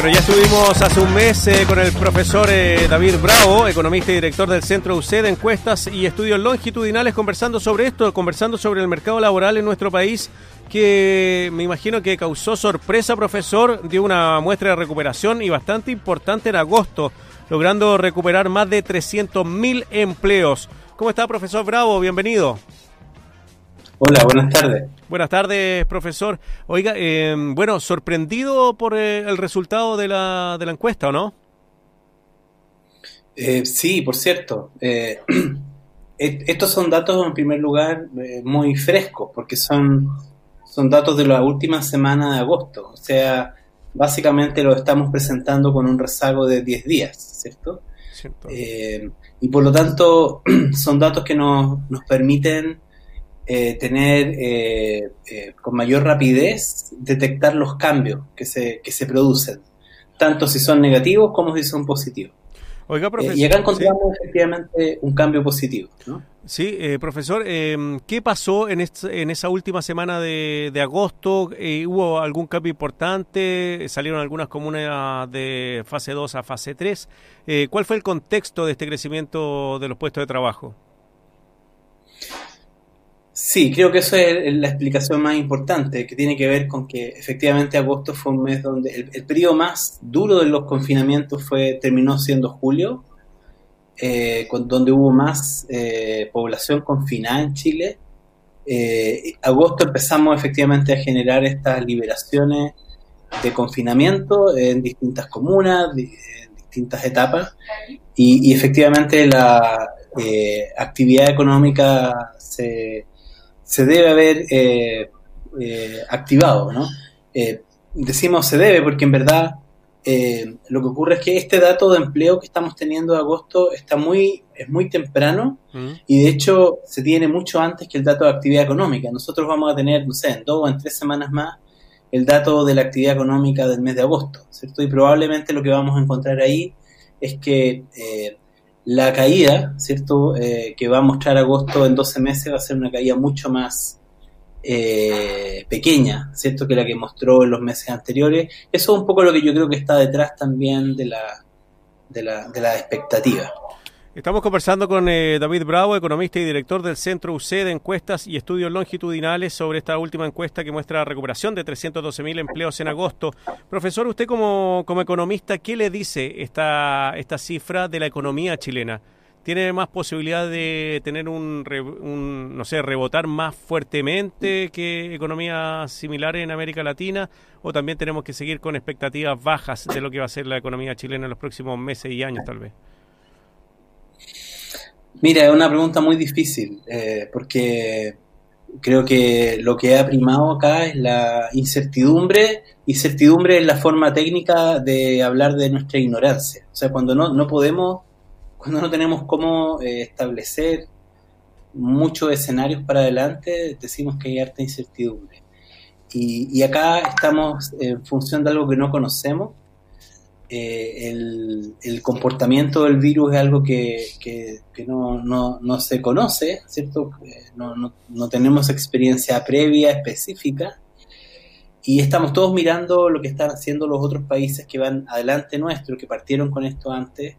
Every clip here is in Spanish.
Bueno, ya estuvimos hace un mes con el profesor David Bravo, economista y director del Centro UC de Encuestas y Estudios Longitudinales, conversando sobre esto, conversando sobre el mercado laboral en nuestro país, que me imagino que causó sorpresa, profesor, dio una muestra de recuperación y bastante importante en agosto, logrando recuperar más de 300.000 empleos. ¿Cómo está, profesor Bravo? Bienvenido. Hola, buenas tardes. Buenas tardes, profesor. Oiga, bueno, sorprendido por el resultado de la encuesta, ¿o no? Sí, por cierto. Estos son datos, en primer lugar, muy frescos, porque son datos de la última semana de agosto. O sea, básicamente lo estamos presentando con un rezago de 10 días, ¿cierto? Cierto. Y por lo tanto, son datos que nos permiten tener con mayor rapidez detectar los cambios que se producen, tanto si son negativos como si son positivos. Oiga, profesor, y acá encontramos efectivamente un cambio positivo, ¿no? Sí, profesor, ¿qué pasó en esa última semana de agosto? ¿Hubo algún cambio importante? ¿Salieron algunas comunas de fase 2 a fase 3? ¿Cuál fue el contexto de este crecimiento de los puestos de trabajo? Sí, creo que eso es la explicación más importante, que tiene que ver con que efectivamente agosto fue un mes donde el periodo más duro de los confinamientos terminó siendo julio, donde hubo más población confinada en Chile. Agosto empezamos efectivamente a generar estas liberaciones de confinamiento en distintas comunas, en distintas etapas, y efectivamente la actividad económica se debe haber activado, ¿no? Decimos se debe porque en verdad lo que ocurre es que este dato de empleo que estamos teniendo de agosto es muy temprano. Y de hecho se tiene mucho antes que el dato de actividad económica. Nosotros vamos a tener, no sé, en 2 o en 3 semanas más el dato de la actividad económica del mes de agosto, ¿cierto? Y probablemente lo que vamos a encontrar ahí es que la caída, ¿cierto?, que va a mostrar agosto en 12 meses va a ser una caída mucho más pequeña, ¿cierto?, que la que mostró en los meses anteriores. Eso es un poco lo que yo creo que está detrás también de la expectativa. Estamos conversando con David Bravo, economista y director del Centro UC de Encuestas y Estudios Longitudinales, sobre esta última encuesta que muestra recuperación de 312.000 empleos en agosto. Profesor, usted como economista, ¿qué le dice esta cifra de la economía chilena? ¿Tiene más posibilidad de tener rebotar más fuertemente que economías similares en América Latina? ¿O también tenemos que seguir con expectativas bajas de lo que va a ser la economía chilena en los próximos meses y años, tal vez? Mira, es una pregunta muy difícil, porque creo que lo que ha primado acá es la incertidumbre, y certidumbre es la forma técnica de hablar de nuestra ignorancia. O sea, cuando no tenemos cómo establecer muchos escenarios para adelante, decimos que hay harta incertidumbre. Y acá estamos en función de algo que no conocemos. El comportamiento del virus es algo que no se conoce, ¿cierto? No tenemos experiencia previa específica y estamos todos mirando lo que están haciendo los otros países que van adelante nuestro, que partieron con esto antes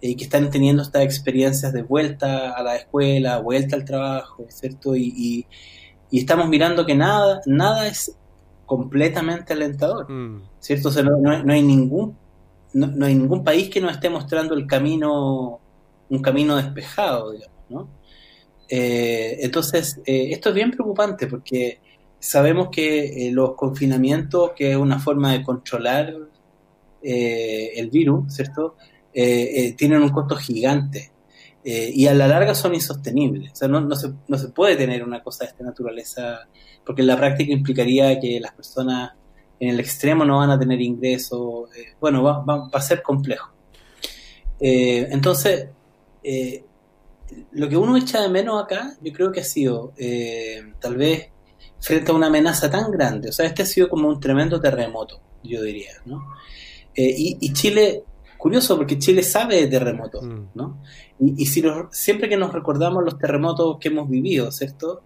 y que están teniendo estas experiencias de vuelta a la escuela, vuelta al trabajo, ¿cierto? Y estamos mirando que nada es completamente alentador, ¿cierto? O sea, no hay ningún país que nos esté mostrando un camino despejado, digamos, ¿no? Entonces, esto es bien preocupante porque sabemos que los confinamientos, que es una forma de controlar el virus, ¿cierto? Tienen un costo gigante y a la larga son insostenibles. O sea, no se puede tener una cosa de esta naturaleza porque en la práctica implicaría que las personas en el extremo no van a tener ingresos. Bueno, va a ser complejo. Entonces, lo que uno echa de menos acá, yo creo que ha sido, tal vez, frente a una amenaza tan grande. O sea, este ha sido como un tremendo terremoto, yo diría, ¿no? Y Chile, curioso, porque Chile sabe de terremotos, ¿no? Y siempre que nos recordamos los terremotos que hemos vivido, ¿cierto?,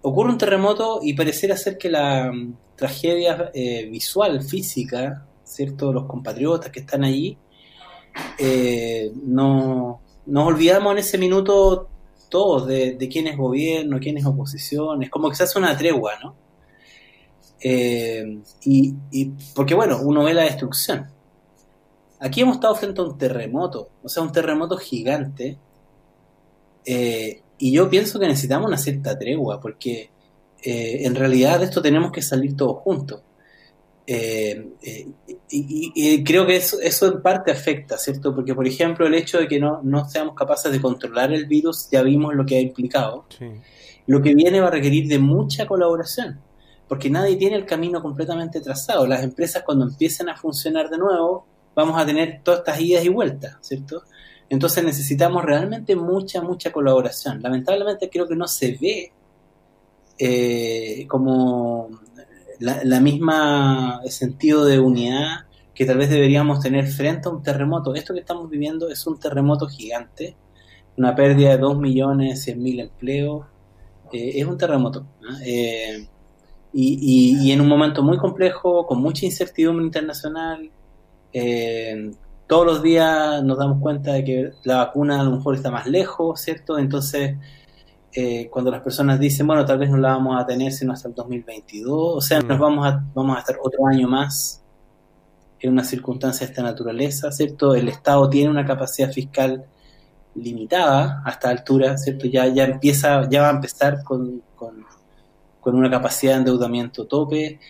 ocurre un terremoto y pareciera ser que la tragedia visual, física, ¿cierto?, los compatriotas que están allí, nos olvidamos en ese minuto todos de quién es gobierno, quién es oposición. Es como que se hace una tregua, ¿no? Y porque, bueno, uno ve la destrucción. Aquí hemos estado frente a un terremoto, o sea, un terremoto gigante, y yo pienso que necesitamos una cierta tregua, porque en realidad de esto tenemos que salir todos juntos. Y creo que eso en parte afecta, ¿cierto? Porque, por ejemplo, el hecho de que no seamos capaces de controlar el virus, ya vimos lo que ha implicado. Sí. Lo que viene va a requerir de mucha colaboración, porque nadie tiene el camino completamente trazado. Las empresas, cuando empiecen a funcionar de nuevo, vamos a tener todas estas idas y vueltas, ¿cierto? Entonces necesitamos realmente mucha colaboración. Lamentablemente creo que no se ve como la misma sentido de unidad que tal vez deberíamos tener frente a un terremoto. Esto que estamos viviendo es un terremoto gigante, una pérdida de 2.100.000 empleos. Es un terremoto, ¿no? Y en un momento muy complejo, con mucha incertidumbre internacional. Todos los días nos damos cuenta de que la vacuna a lo mejor está más lejos, ¿cierto? Entonces, cuando las personas dicen, bueno, tal vez no la vamos a tener sino hasta el 2022, o sea, nos vamos a estar otro año más en una circunstancia de esta naturaleza, ¿cierto? El Estado tiene una capacidad fiscal limitada a esta altura, ¿cierto? Ya va a empezar con una capacidad de endeudamiento tope.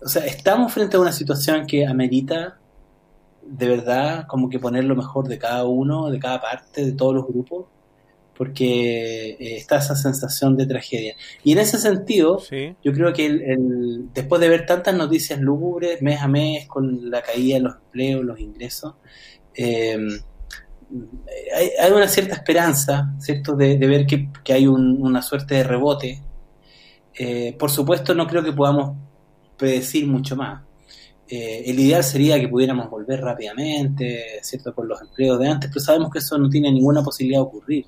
O sea, estamos frente a una situación que amerita, de verdad, como que poner lo mejor de cada uno, de cada parte, de todos los grupos, porque está esa sensación de tragedia. Y en ese sentido, sí, yo creo que después de ver tantas noticias lúgubres, mes a mes, con la caída de los empleos, los ingresos, hay una cierta esperanza, ¿cierto?, de ver que hay una suerte de rebote. Por supuesto, no creo que podamos predecir mucho más. El ideal sería que pudiéramos volver rápidamente, ¿cierto?, con los empleos de antes, pero sabemos que eso no tiene ninguna posibilidad de ocurrir,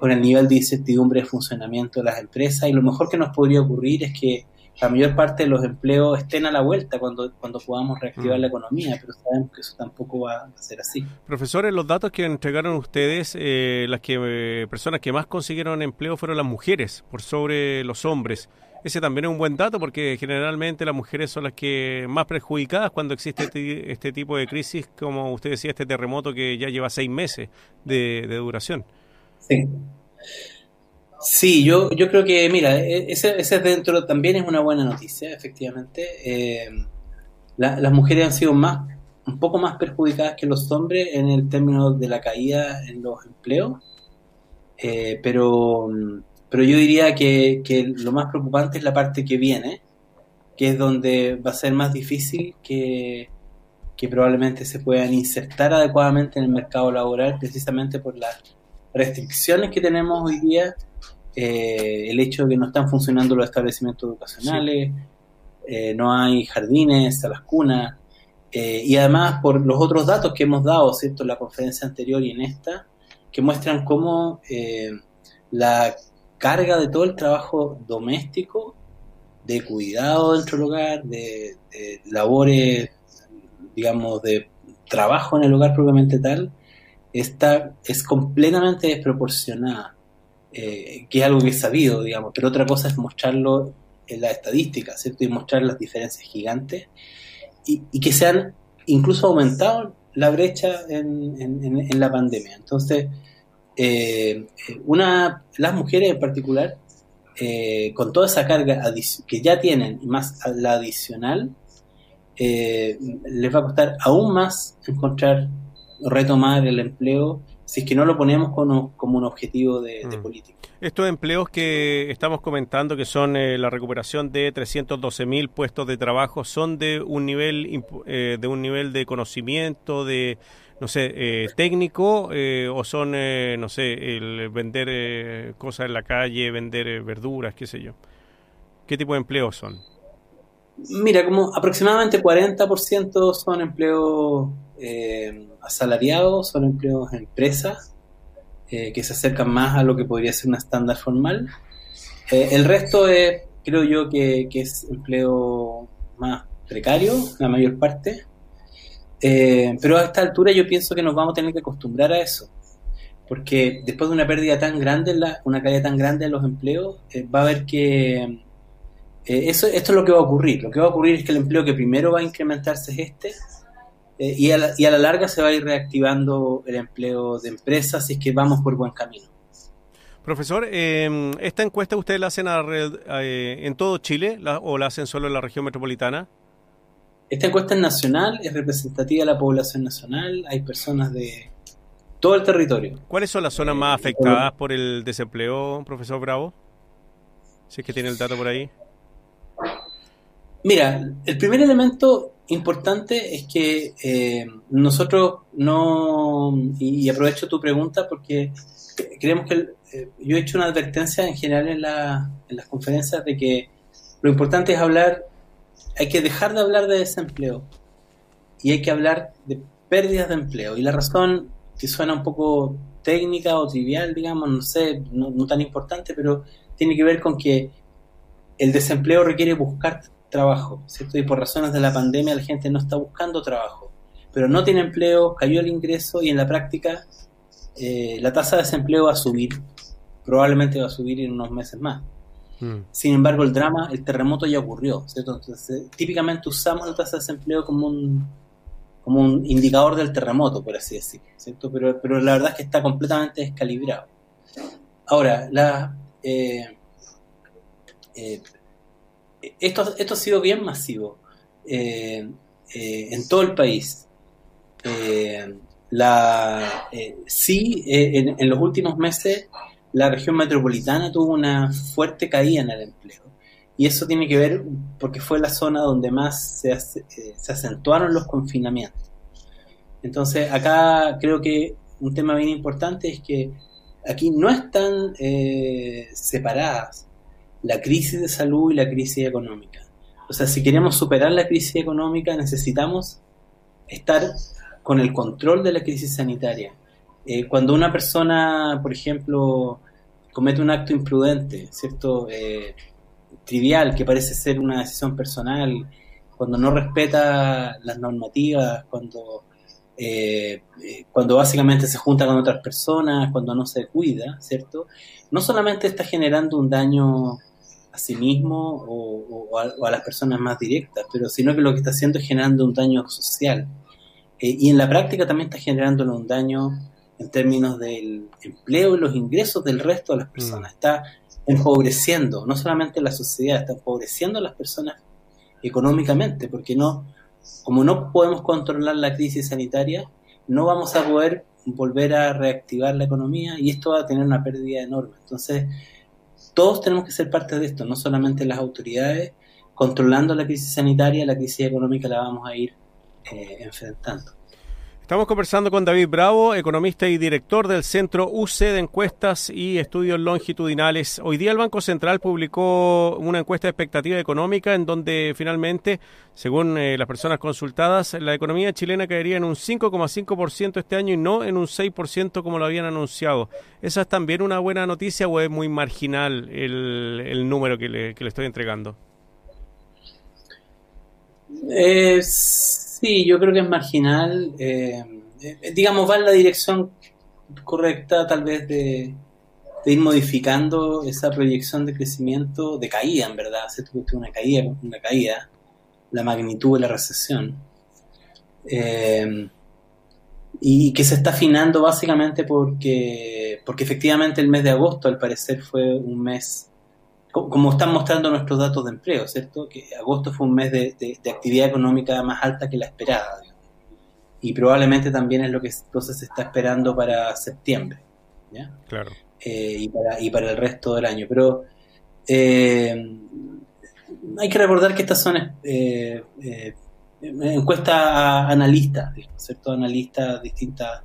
con el nivel de incertidumbre de funcionamiento de las empresas, y lo mejor que nos podría ocurrir es que la mayor parte de los empleos estén a la vuelta cuando podamos reactivar la economía, pero sabemos que eso tampoco va a ser así. Profesores, los datos que entregaron ustedes, personas que más consiguieron empleo fueron las mujeres, por sobre los hombres. Ese también es un buen dato, porque generalmente las mujeres son las que más perjudicadas cuando existe este tipo de crisis, como usted decía, este terremoto que ya lleva 6 meses de duración. Sí. Sí, yo creo que, mira, ese dentro también es una buena noticia, efectivamente. Las mujeres han sido un poco más perjudicadas que los hombres en el término de la caída en los empleos, pero yo diría que lo más preocupante es la parte que viene, que es donde va a ser más difícil que probablemente se puedan insertar adecuadamente en el mercado laboral, precisamente por las restricciones que tenemos hoy día. El hecho de que no están funcionando los establecimientos educacionales, sí, no hay jardines, salas cunas, y además por los otros datos que hemos dado, ¿cierto?, en la conferencia anterior y en esta, que muestran cómo la carga de todo el trabajo doméstico, de cuidado dentro del hogar, de labores, digamos, de trabajo en el hogar propiamente tal, es completamente desproporcionada. Que es algo que es sabido, digamos, pero otra cosa es mostrarlo en la estadística, ¿cierto?, y mostrar las diferencias gigantes y que se han incluso aumentado la brecha en la pandemia. Entonces, las mujeres en particular, con toda esa carga que ya tienen, más la adicional, les va a costar aún más retomar el empleo, si es que no lo ponemos como un objetivo de política. Estos empleos que estamos comentando, que son la recuperación de 312.000 puestos de trabajo, son de un nivel de conocimiento, de técnico, o son el vender cosas en la calle, vender verduras, qué sé yo. ¿Qué tipo de empleos son? Mira, como aproximadamente 40% son empleos asalariados, son empleos en empresas que se acercan más a lo que podría ser un estándar formal. El resto creo yo que es empleo más precarios, la mayor parte, pero a esta altura yo pienso que nos vamos a tener que acostumbrar a eso, porque después de una pérdida tan grande, una caída tan grande en los empleos, va a haber que... Esto es lo que va a ocurrir. Lo que va a ocurrir es que el empleo que primero va a incrementarse es y a la larga se va a ir reactivando el empleo de empresas, así que vamos por buen camino. Profesor, ¿esta encuesta ustedes la hacen en todo Chile o la hacen solo en la región metropolitana? Esta encuesta es nacional, es representativa de la población nacional, hay personas de todo el territorio. ¿Cuáles son las zonas más afectadas por el desempleo, profesor Bravo? Si es que tiene el dato por ahí. Mira, el primer elemento importante es que nosotros no... Y aprovecho tu pregunta porque creemos que... yo he hecho una advertencia en general en las conferencias de que lo importante es hablar... Hay que dejar de hablar de desempleo y hay que hablar de pérdidas de empleo. Y la razón, que suena un poco técnica o trivial, digamos, no sé, no tan importante, pero tiene que ver con que el desempleo requiere buscar trabajo, ¿cierto? Y por razones de la pandemia la gente no está buscando trabajo, pero no tiene empleo, cayó el ingreso y en la práctica la tasa de desempleo va a subir, probablemente va a subir en unos meses más. Sin embargo, el drama, el terremoto ya ocurrió, ¿cierto? Entonces, típicamente usamos la tasa de desempleo como un indicador del terremoto, por así decirlo, ¿cierto? Pero la verdad es que está completamente descalibrado. Ahora, esto ha sido bien masivo en todo el país. En los últimos meses la región metropolitana tuvo una fuerte caída en el empleo y eso tiene que ver porque fue la zona donde más se acentuaron los confinamientos. Entonces acá creo que un tema bien importante es que aquí no están separadas la crisis de salud y la crisis económica. O sea, si queremos superar la crisis económica, necesitamos estar con el control de la crisis sanitaria. Cuando una persona, por ejemplo, comete un acto imprudente, ¿cierto? Trivial, que parece ser una decisión personal, cuando no respeta las normativas, cuando básicamente se junta con otras personas, cuando no se cuida, ¿cierto? No solamente está generando un daño a sí mismo o a las personas más directas, sino que lo que está haciendo es generando un daño social. Y en la práctica también está generando un daño en términos del empleo y los ingresos del resto de las personas. Está empobreciendo, no solamente la sociedad, está empobreciendo a las personas económicamente, porque como no podemos controlar la crisis sanitaria, no vamos a poder volver a reactivar la economía y esto va a tener una pérdida enorme. Entonces, todos tenemos que ser parte de esto, no solamente las autoridades. Controlando la crisis sanitaria, la crisis económica la vamos a ir enfrentando. Estamos conversando con David Bravo, economista y director del Centro UC de Encuestas y Estudios Longitudinales. Hoy día el Banco Central publicó una encuesta de expectativa económica en donde finalmente, según las personas consultadas, la economía chilena caería en un 5,5% este año y no en un 6% como lo habían anunciado. ¿Esa es también una buena noticia o es muy marginal el número que le estoy entregando? Sí, yo creo que es marginal, digamos, va en la dirección correcta tal vez de ir modificando esa proyección de crecimiento, de caída en verdad, se tuvo una caída, la magnitud de la recesión, y que se está afinando básicamente porque efectivamente el mes de agosto al parecer fue un mes, como están mostrando nuestros datos de empleo, ¿cierto? Que agosto fue un mes de actividad económica más alta que la esperada, digamos. Y probablemente también es lo que entonces se está esperando para septiembre, ¿ya? Claro. Y para el resto del año. Pero hay que recordar que estas son encuestas a analistas, ¿cierto? Analistas distintas,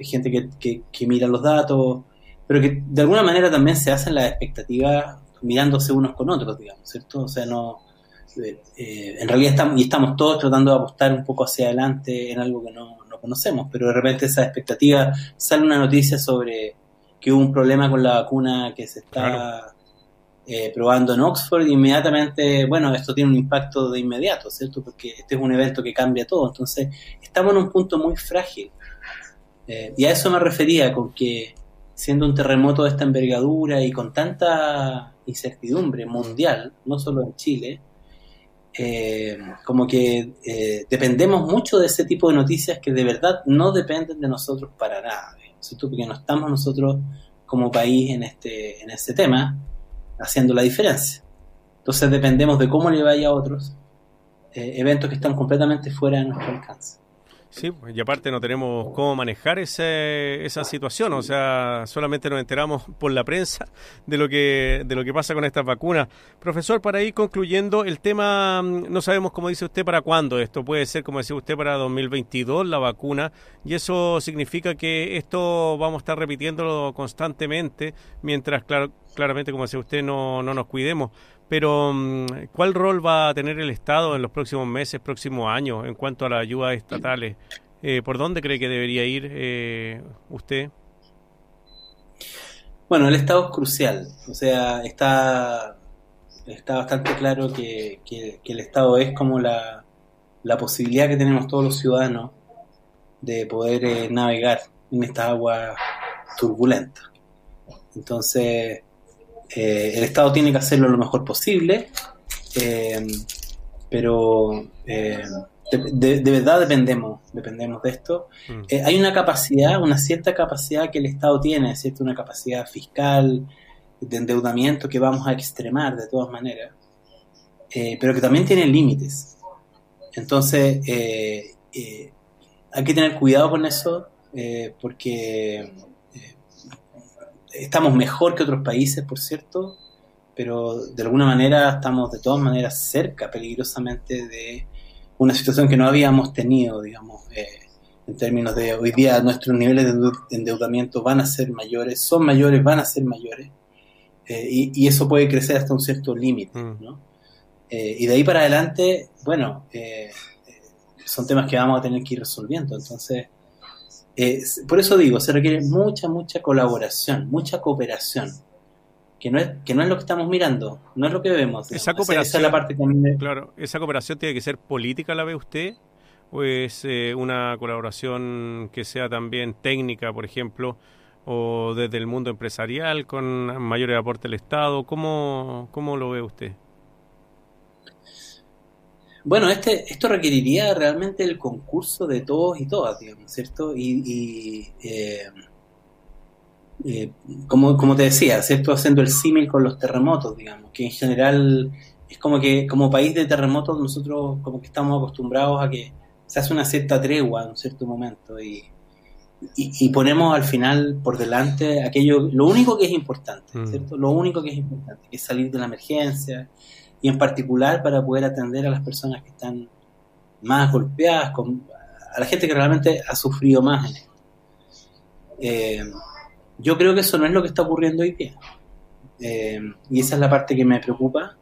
gente que mira los datos, pero que de alguna manera también se hacen las expectativas mirándose unos con otros, digamos, ¿cierto? O sea, no... en realidad estamos todos tratando de apostar un poco hacia adelante en algo que no conocemos, pero de repente esa expectativa, sale una noticia sobre que hubo un problema con la vacuna que se está probando en Oxford, inmediatamente, bueno, esto tiene un impacto de inmediato, ¿cierto? Porque este es un evento que cambia todo. Entonces, estamos en un punto muy frágil. Y a eso me refería, con que siendo un terremoto de esta envergadura y con tanta incertidumbre mundial, no solo en Chile, como que dependemos mucho de ese tipo de noticias que de verdad no dependen de nosotros para nada, ¿cierto? Porque no estamos nosotros como país en este tema haciendo la diferencia. Entonces dependemos de cómo le vaya a otros eventos que están completamente fuera de nuestro alcance. Sí, y aparte no tenemos cómo manejar esa situación, o sea, solamente nos enteramos por la prensa de lo que pasa con estas vacunas. Profesor, para ir concluyendo, el tema, no sabemos, como dice usted, para cuándo esto puede ser, como decía usted, para 2022 la vacuna, y eso significa que esto vamos a estar repitiéndolo constantemente, mientras, claro, claramente, como decía usted, no nos cuidemos. Pero, ¿cuál rol va a tener el Estado en los próximos meses, próximos años, en cuanto a las ayudas estatales? ¿Por dónde cree que debería ir usted? Bueno, el Estado es crucial. O sea, está bastante claro que el Estado es como la posibilidad que tenemos todos los ciudadanos de poder navegar en estas aguas turbulentas. Entonces, el Estado tiene que hacerlo lo mejor posible, pero de verdad dependemos de esto. Hay una cierta capacidad que el Estado tiene, ¿cierto? Una capacidad fiscal de endeudamiento que vamos a extremar de todas maneras, pero que también tiene límites. Entonces, hay que tener cuidado con eso, porque estamos mejor que otros países, por cierto, pero de alguna manera estamos de todas maneras cerca, peligrosamente, de una situación que no habíamos tenido, digamos, en términos de hoy día nuestros niveles de endeudamiento van a ser mayores, y eso puede crecer hasta un cierto límite, ¿no? Y de ahí para adelante, bueno, son temas que vamos a tener que ir resolviendo, entonces. Por eso digo, se requiere mucha colaboración, mucha cooperación, que no es lo que estamos mirando, no es lo que vemos. Esa cooperación, esa es la parte que claro, ¿esa cooperación tiene que ser política, la ve usted? ¿O es una colaboración que sea también técnica, por ejemplo, o desde el mundo empresarial, con mayores aportes del Estado? ¿Cómo lo ve usted? Bueno, esto requeriría realmente el concurso de todos y todas, digamos, ¿cierto? Y como te decía, ¿cierto? Haciendo el símil con los terremotos, digamos, que en general es como que como país de terremotos nosotros como que estamos acostumbrados a que se hace una cierta tregua en un cierto momento y ponemos al final por delante aquello, lo único que es importante, ¿cierto? Lo único que es importante, que es salir de la emergencia, y en particular para poder atender a las personas que están más golpeadas, a la gente que realmente ha sufrido más. Yo creo que eso no es lo que está ocurriendo hoy día. Y esa es la parte que me preocupa.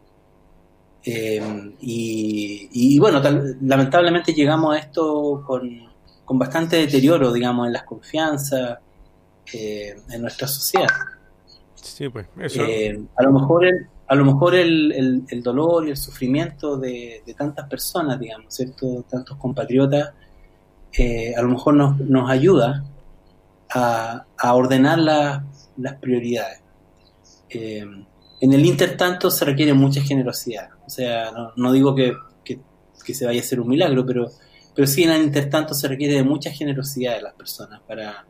Bueno, lamentablemente llegamos a esto con bastante deterioro, digamos, en las confianzas, en nuestra sociedad. Sí, pues, eso. A lo mejor el dolor y el sufrimiento de tantas personas, digamos, ¿cierto? Tantos compatriotas, a lo mejor nos ayuda a ordenar las prioridades. En el intertanto se requiere mucha generosidad. O sea, no digo que se vaya a hacer un milagro, pero sí en el intertanto se requiere de mucha generosidad de las personas para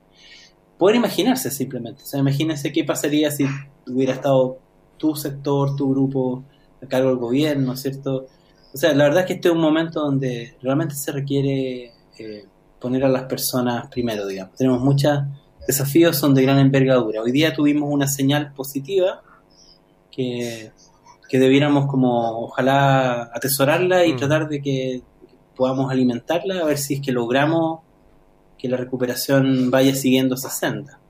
poder imaginarse simplemente. O sea, imagínense qué pasaría si hubiera estado tu sector, tu grupo, a cargo del gobierno, ¿cierto? O sea, la verdad es que este es un momento donde realmente se requiere poner a las personas primero, digamos. Tenemos muchos desafíos, son de gran envergadura. Hoy día tuvimos una señal positiva que debiéramos como, ojalá, atesorarla y tratar de que podamos alimentarla, a ver si es que logramos que la recuperación vaya siguiendo esa senda.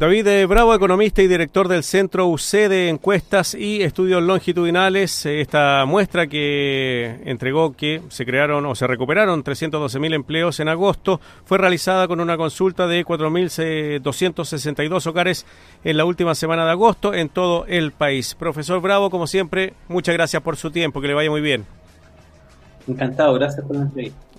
David Bravo, economista y director del Centro UC de Encuestas y Estudios Longitudinales. Esta muestra que entregó que se crearon o se recuperaron 312.000 empleos en agosto fue realizada con una consulta de 4.262 hogares en la última semana de agosto en todo el país. Profesor Bravo, como siempre, muchas gracias por su tiempo, que le vaya muy bien. Encantado, gracias por la entrevista.